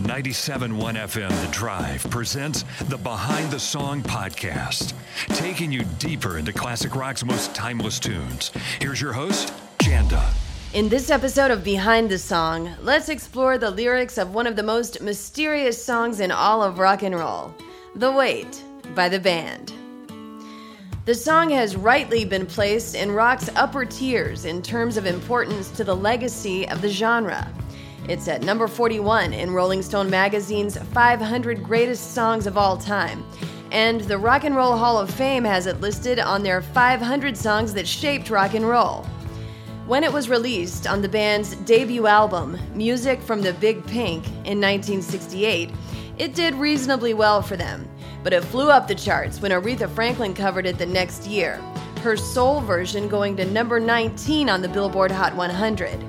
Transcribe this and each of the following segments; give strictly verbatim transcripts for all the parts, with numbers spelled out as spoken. ninety-seven point one F M The Drive presents the Behind the Song podcast, taking you deeper into classic rock's most timeless tunes. Here's your host, Janda. In this episode of Behind the Song, let's explore the lyrics of one of the most mysterious songs in all of rock and roll, The Weight by the band. The song has rightly been placed in rock's upper tiers in terms of importance to the legacy of the genre. It's at number forty-one in Rolling Stone Magazine's five hundred Greatest Songs of All Time, and the Rock and Roll Hall of Fame has it listed on their five hundred Songs That Shaped Rock and Roll. When it was released on the band's debut album, Music from the Big Pink, in nineteen sixty-eight, it did reasonably well for them, but it flew up the charts when Aretha Franklin covered it the next year, her soul version going to number nineteen on the Billboard Hot one hundred.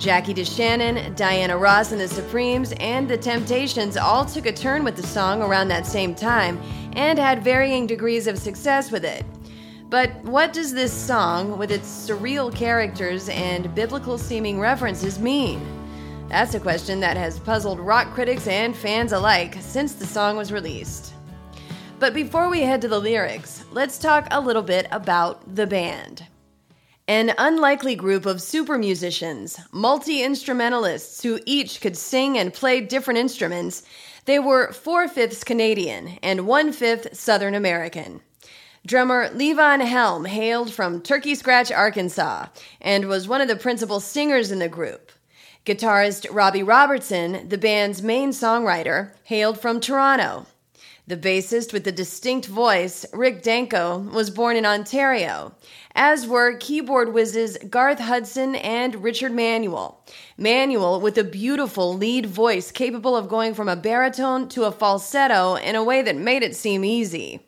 Jackie DeShannon, Diana Ross and the Supremes, and The Temptations all took a turn with the song around that same time and had varying degrees of success with it. But what does this song, with its surreal characters and biblical-seeming references, mean? That's a question that has puzzled rock critics and fans alike since the song was released. But before we head to the lyrics, let's talk a little bit about the band. An unlikely group of super musicians, multi-instrumentalists who each could sing and play different instruments, they were four-fifths Canadian and one-fifth Southern American. Drummer Levon Helm hailed from Turkey Scratch, Arkansas, and was one of the principal singers in the group. Guitarist Robbie Robertson, the band's main songwriter, hailed from Toronto. The bassist with the distinct voice, Rick Danko, was born in Ontario, as were keyboard whizzes Garth Hudson and Richard Manuel. Manuel with a beautiful lead voice capable of going from a baritone to a falsetto in a way that made it seem easy.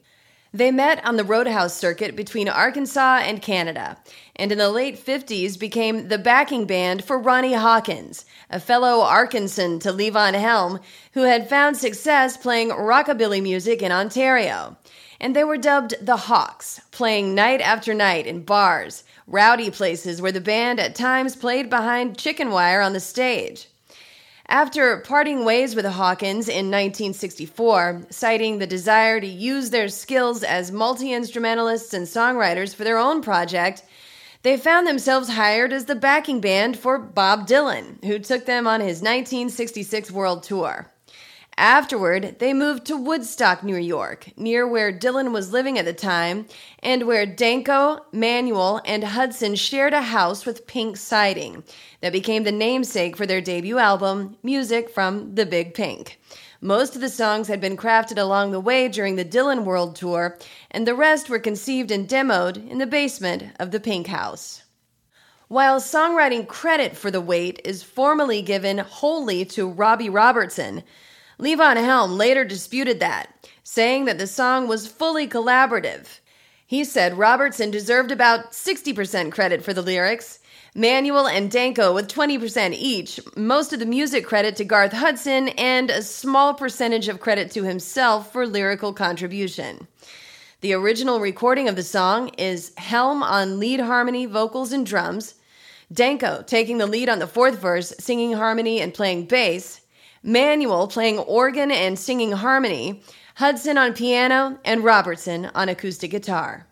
They met on the roadhouse circuit between Arkansas and Canada, and in the late fifties became the backing band for Ronnie Hawkins, a fellow Arkansan to Levon Helm, who had found success playing rockabilly music in Ontario. And they were dubbed the Hawks, playing night after night in bars, rowdy places where the band at times played behind chicken wire on the stage. After parting ways with Hawkins in nineteen sixty-four, citing the desire to use their skills as multi-instrumentalists and songwriters for their own project, they found themselves hired as the backing band for Bob Dylan, who took them on his nineteen sixty-six world tour. Afterward, they moved to Woodstock, New York, near where Dylan was living at the time, and where Danko, Manuel, and Hudson shared a house with pink siding that became the namesake for their debut album, Music from the Big Pink. Most of the songs had been crafted along the way during the Dylan World Tour, and the rest were conceived and demoed in the basement of the Pink House. While songwriting credit for The Weight is formally given wholly to Robbie Robertson, Levon Helm later disputed that, saying that the song was fully collaborative. He said Robertson deserved about sixty percent credit for the lyrics, Manuel and Danko with twenty percent each, most of the music credit to Garth Hudson, and a small percentage of credit to himself for lyrical contribution. The original recording of the song is Helm on lead harmony, vocals, and drums, Danko taking the lead on the fourth verse, singing harmony and playing bass, Manuel playing organ and singing harmony, Hudson on piano, and Robertson on acoustic guitar.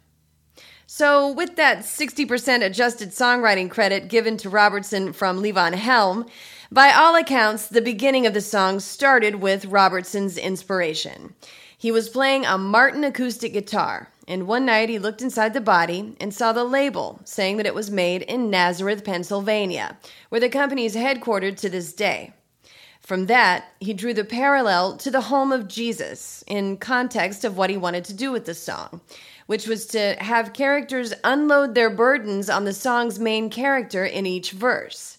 So with that sixty percent adjusted songwriting credit given to Robertson from Levon Helm, by all accounts, the beginning of the song started with Robertson's inspiration. He was playing a Martin acoustic guitar, and one night he looked inside the body and saw the label saying that it was made in Nazareth, Pennsylvania, where the company is headquartered to this day. From that, he drew the parallel to the home of Jesus in context of what he wanted to do with the song, which was to have characters unload their burdens on the song's main character in each verse.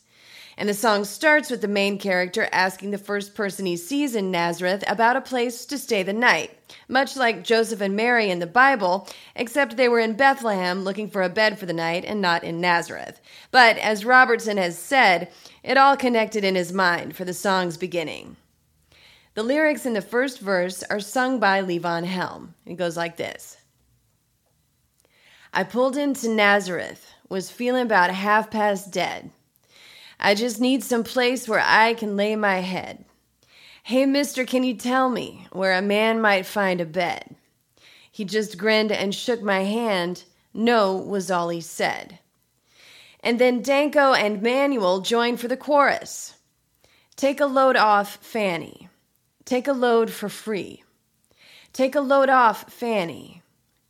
And the song starts with the main character asking the first person he sees in Nazareth about a place to stay the night, much like Joseph and Mary in the Bible, except they were in Bethlehem looking for a bed for the night and not in Nazareth. But as Robertson has said, it all connected in his mind for the song's beginning. The lyrics in the first verse are sung by Levon Helm. It goes like this. I pulled into Nazareth, was feeling about half past dead. I just need some place where I can lay my head. Hey, mister, can you tell me where a man might find a bed? He just grinned and shook my hand. No was all he said. And then Danko and Manuel joined for the chorus. Take a load off, Fanny. Take a load for free. Take a load off, Fanny.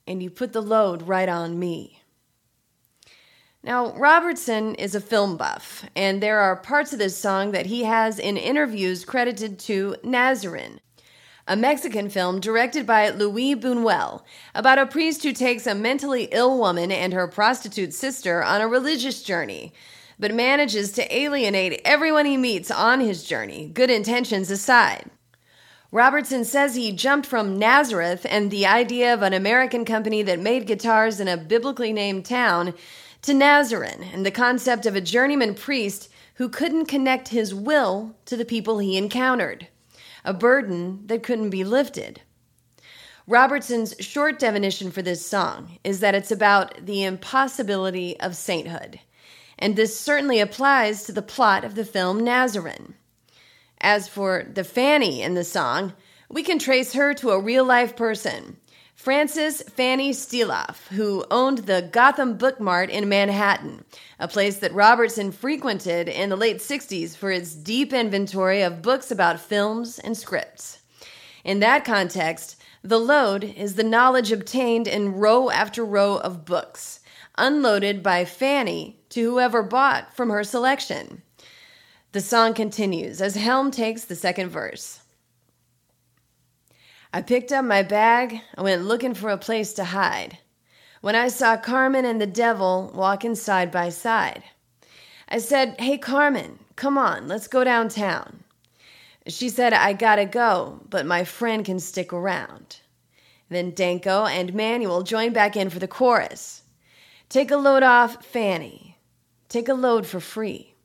And you put the load right on me. Now, Robertson is a film buff, and there are parts of this song that he has in interviews credited to Nazarín, a Mexican film directed by Luis Buñuel, about a priest who takes a mentally ill woman and her prostitute sister on a religious journey, but manages to alienate everyone he meets on his journey, good intentions aside. Robertson says he jumped from Nazareth and the idea of an American company that made guitars in a biblically named town to Nazarín and the concept of a journeyman priest who couldn't connect his will to the people he encountered, a burden that couldn't be lifted. Robertson's short definition for this song is that it's about the impossibility of sainthood, and this certainly applies to the plot of the film Nazarín. As for the Fanny in the song, we can trace her to a real-life person, Francis Fanny Steloff, who owned the Gotham Book Mart in Manhattan, a place that Robertson frequented in the late sixties for its deep inventory of books about films and scripts. In that context, the load is the knowledge obtained in row after row of books, unloaded by Fanny to whoever bought from her selection. The song continues as Helm takes the second verse. I picked up my bag. I went looking for a place to hide. When I saw Carmen and the devil walking side by side, I said, hey, Carmen, come on, let's go downtown. She said, I gotta go, but my friend can stick around. Then Danko and Manuel joined back in for the chorus. Take a load off, Fanny. Take a load for free.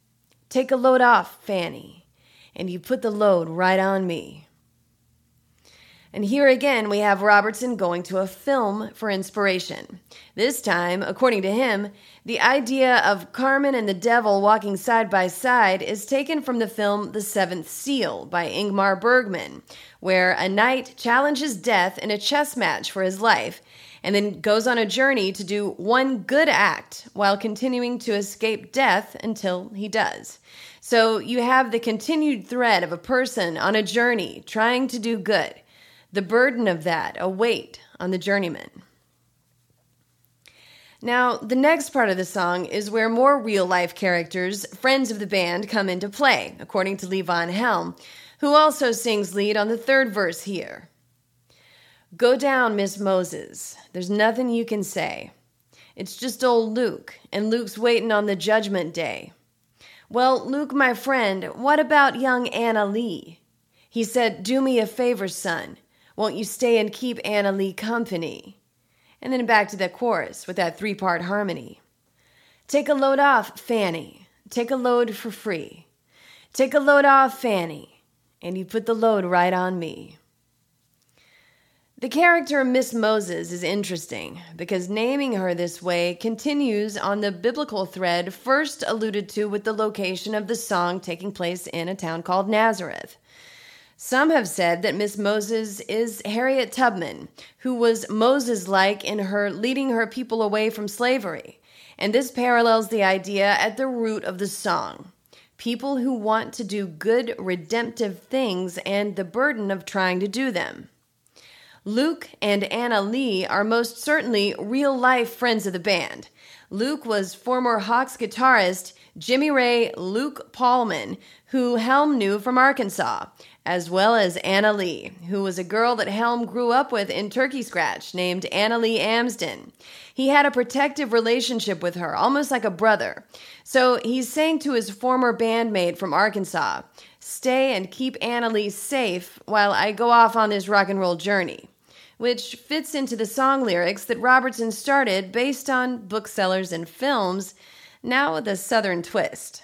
Take a load off, Fanny. And you put the load right on me. And here again, we have Robertson going to a film for inspiration. This time, according to him, the idea of Carmen and the devil walking side by side is taken from the film The Seventh Seal by Ingmar Bergman, where a knight challenges death in a chess match for his life and then goes on a journey to do one good act while continuing to escape death until he does. So you have the continued thread of a person on a journey trying to do good. The burden of that, a weight on the journeyman. Now, the next part of the song is where more real-life characters, friends of the band, come into play, according to Levon Helm, who also sings lead on the third verse here. Go down, Miss Moses. There's nothing you can say. It's just old Luke, and Luke's waiting on the judgment day. Well, Luke, my friend, what about young Anna Lee? He said, do me a favor, son. Won't you stay and keep Anna Lee company? And then back to the chorus with that three-part harmony. Take a load off, Fanny. Take a load for free. Take a load off, Fanny. And you put the load right on me. The character Miss Moses is interesting because naming her this way continues on the biblical thread first alluded to with the location of the song taking place in a town called Nazareth. Some have said that Miss Moses is Harriet Tubman, who was Moses-like in her leading her people away from slavery, and this parallels the idea at the root of the song, people who want to do good, redemptive things and the burden of trying to do them. Luke and Anna Lee are most certainly real-life friends of the band. Luke was former Hawks guitarist Jimmy Ray Luke Paulman, who Helm knew from Arkansas, as well as Anna Lee, who was a girl that Helm grew up with in Turkey Scratch named Anna Lee Amsden. He had a protective relationship with her, almost like a brother. So he sang to his former bandmate from Arkansas, "Stay and keep Anna Lee safe while I go off on this rock and roll journey," which fits into the song lyrics that Robertson started based on booksellers and films, now with a southern twist.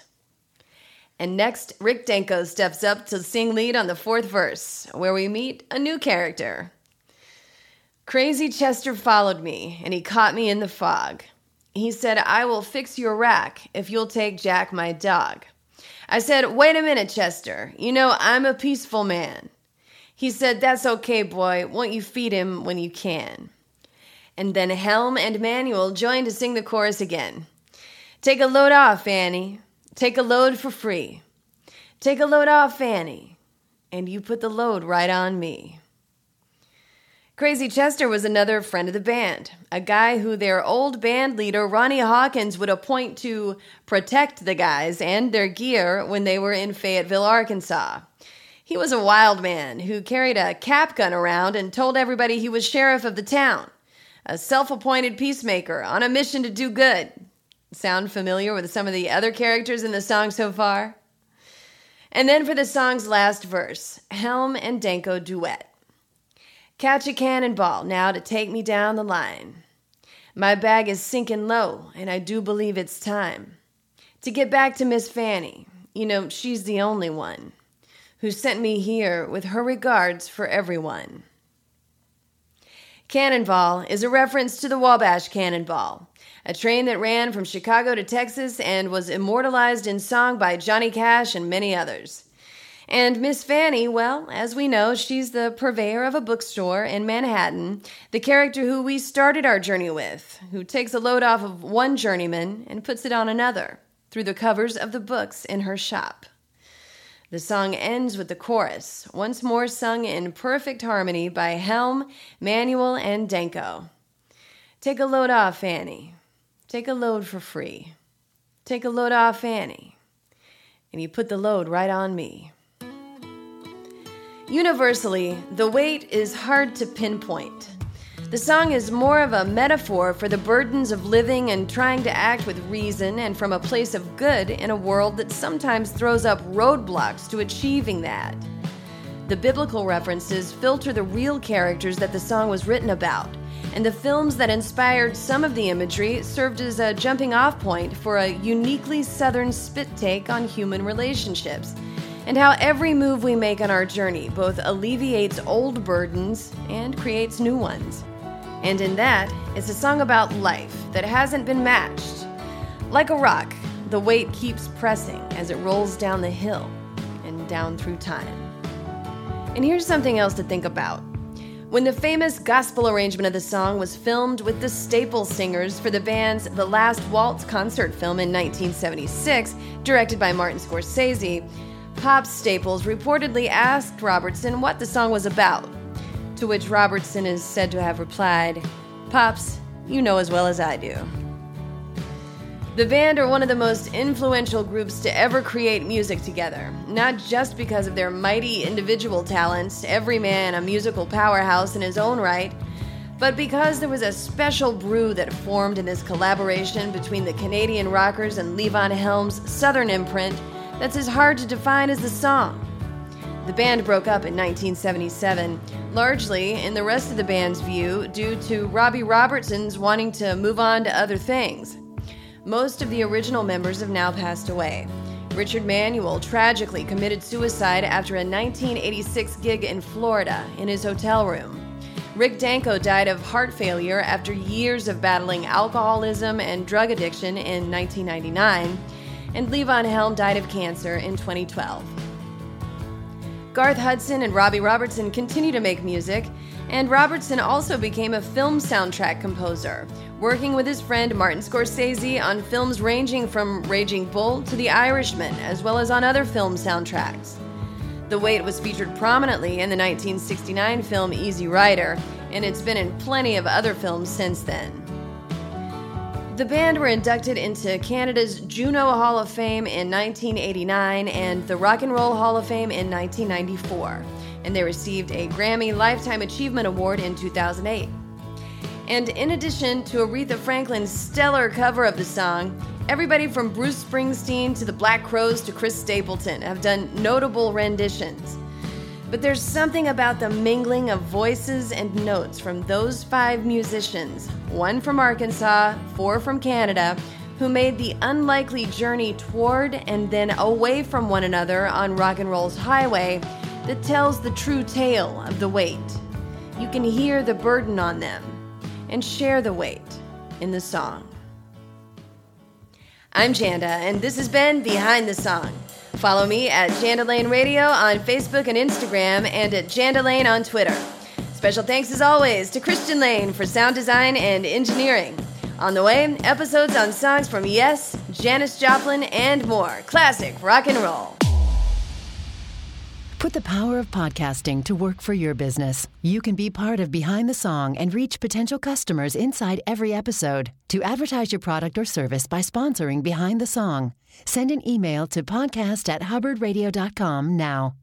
And next, Rick Danko steps up to sing lead on the fourth verse, where we meet a new character. "Crazy Chester followed me, and he caught me in the fog. He said, 'I will fix your rack if you'll take Jack, my dog.' I said, 'Wait a minute, Chester. You know, I'm a peaceful man.' He said, 'That's okay, boy. Won't you feed him when you can?'" And then Helm and Manuel join to sing the chorus again. "Take a load off, Annie. Take a load for free. Take a load off, Annie. And you put the load right on me." Crazy Chester was another friend of the band, a guy who their old band leader, Ronnie Hawkins, would appoint to protect the guys and their gear when they were in Fayetteville, Arkansas. He was a wild man who carried a cap gun around and told everybody he was sheriff of the town, a self-appointed peacemaker on a mission to do good. Sound familiar with some of the other characters in the song so far? And then for the song's last verse, Helm and Danko duet. "Catch a cannonball now to take me down the line. My bag is sinking low, and I do believe it's time to get back to Miss Fanny. You know, she's the only one who sent me here with her regards for everyone." Cannonball is a reference to the Wabash Cannonball, a train that ran from Chicago to Texas and was immortalized in song by Johnny Cash and many others. And Miss Fanny, well, as we know, she's the purveyor of a bookstore in Manhattan, the character who we started our journey with, who takes a load off of one journeyman and puts it on another through the covers of the books in her shop. The song ends with the chorus, once more sung in perfect harmony by Helm, Manuel, and Danko. "Take a load off, Annie. Take a load for free. Take a load off, Annie. And you put the load right on me." Universally, the weight is hard to pinpoint. The song is more of a metaphor for the burdens of living and trying to act with reason and from a place of good in a world that sometimes throws up roadblocks to achieving that. The biblical references filter the real characters that the song was written about, and the films that inspired some of the imagery served as a jumping-off point for a uniquely Southern spit take on human relationships, and how every move we make on our journey both alleviates old burdens and creates new ones. And in that, it's a song about life that hasn't been matched. Like a rock, the weight keeps pressing as it rolls down the hill and down through time. And here's something else to think about. When the famous gospel arrangement of the song was filmed with the Staple Singers for the band's The Last Waltz concert film in nineteen seventy-six, directed by Martin Scorsese, Pop Staples reportedly asked Robertson what the song was about, to which Robertson is said to have replied, "Pops, you know as well as I do." The band are one of the most influential groups to ever create music together, not just because of their mighty individual talents, every man a musical powerhouse in his own right, but because there was a special brew that formed in this collaboration between the Canadian rockers and Levon Helm's Southern imprint that's as hard to define as the song. The band broke up in nineteen seventy-seven, largely, in the rest of the band's view, due to Robbie Robertson's wanting to move on to other things. Most of the original members have now passed away. Richard Manuel tragically committed suicide after a nineteen eighty-six gig in Florida in his hotel room. Rick Danko died of heart failure after years of battling alcoholism and drug addiction in nineteen ninety-nine, and Levon Helm died of cancer in twenty twelve. Garth Hudson and Robbie Robertson continue to make music, and Robertson also became a film soundtrack composer, working with his friend Martin Scorsese on films ranging from Raging Bull to The Irishman, as well as on other film soundtracks. The Weight was featured prominently in the nineteen sixty-nine film Easy Rider, and it's been in plenty of other films since then. The band were inducted into Canada's Juno Hall of Fame in nineteen eighty-nine and the Rock and Roll Hall of Fame in nineteen ninety-four, and they received a Grammy Lifetime Achievement Award in two thousand eight. And in addition to Aretha Franklin's stellar cover of the song, everybody from Bruce Springsteen to the Black Crowes to Chris Stapleton have done notable renditions. But there's something about the mingling of voices and notes from those five musicians, one from Arkansas, four from Canada, who made the unlikely journey toward and then away from one another on rock and roll's highway, that tells the true tale of the weight. You can hear the burden on them and share the weight in the song. I'm Janda, and this has been Behind the Song. Follow me at Janda Lane Radio on Facebook and Instagram, and at Janda Lane on Twitter. Special thanks as always to Christian Lane for sound design and engineering. On the way, episodes on songs from Yes, Janis Joplin, and more classic rock and roll. Put the power of podcasting to work for your business. You can be part of Behind the Song and reach potential customers inside every episode. To advertise your product or service by sponsoring Behind the Song, send an email to podcast at hubbard radio dot com now.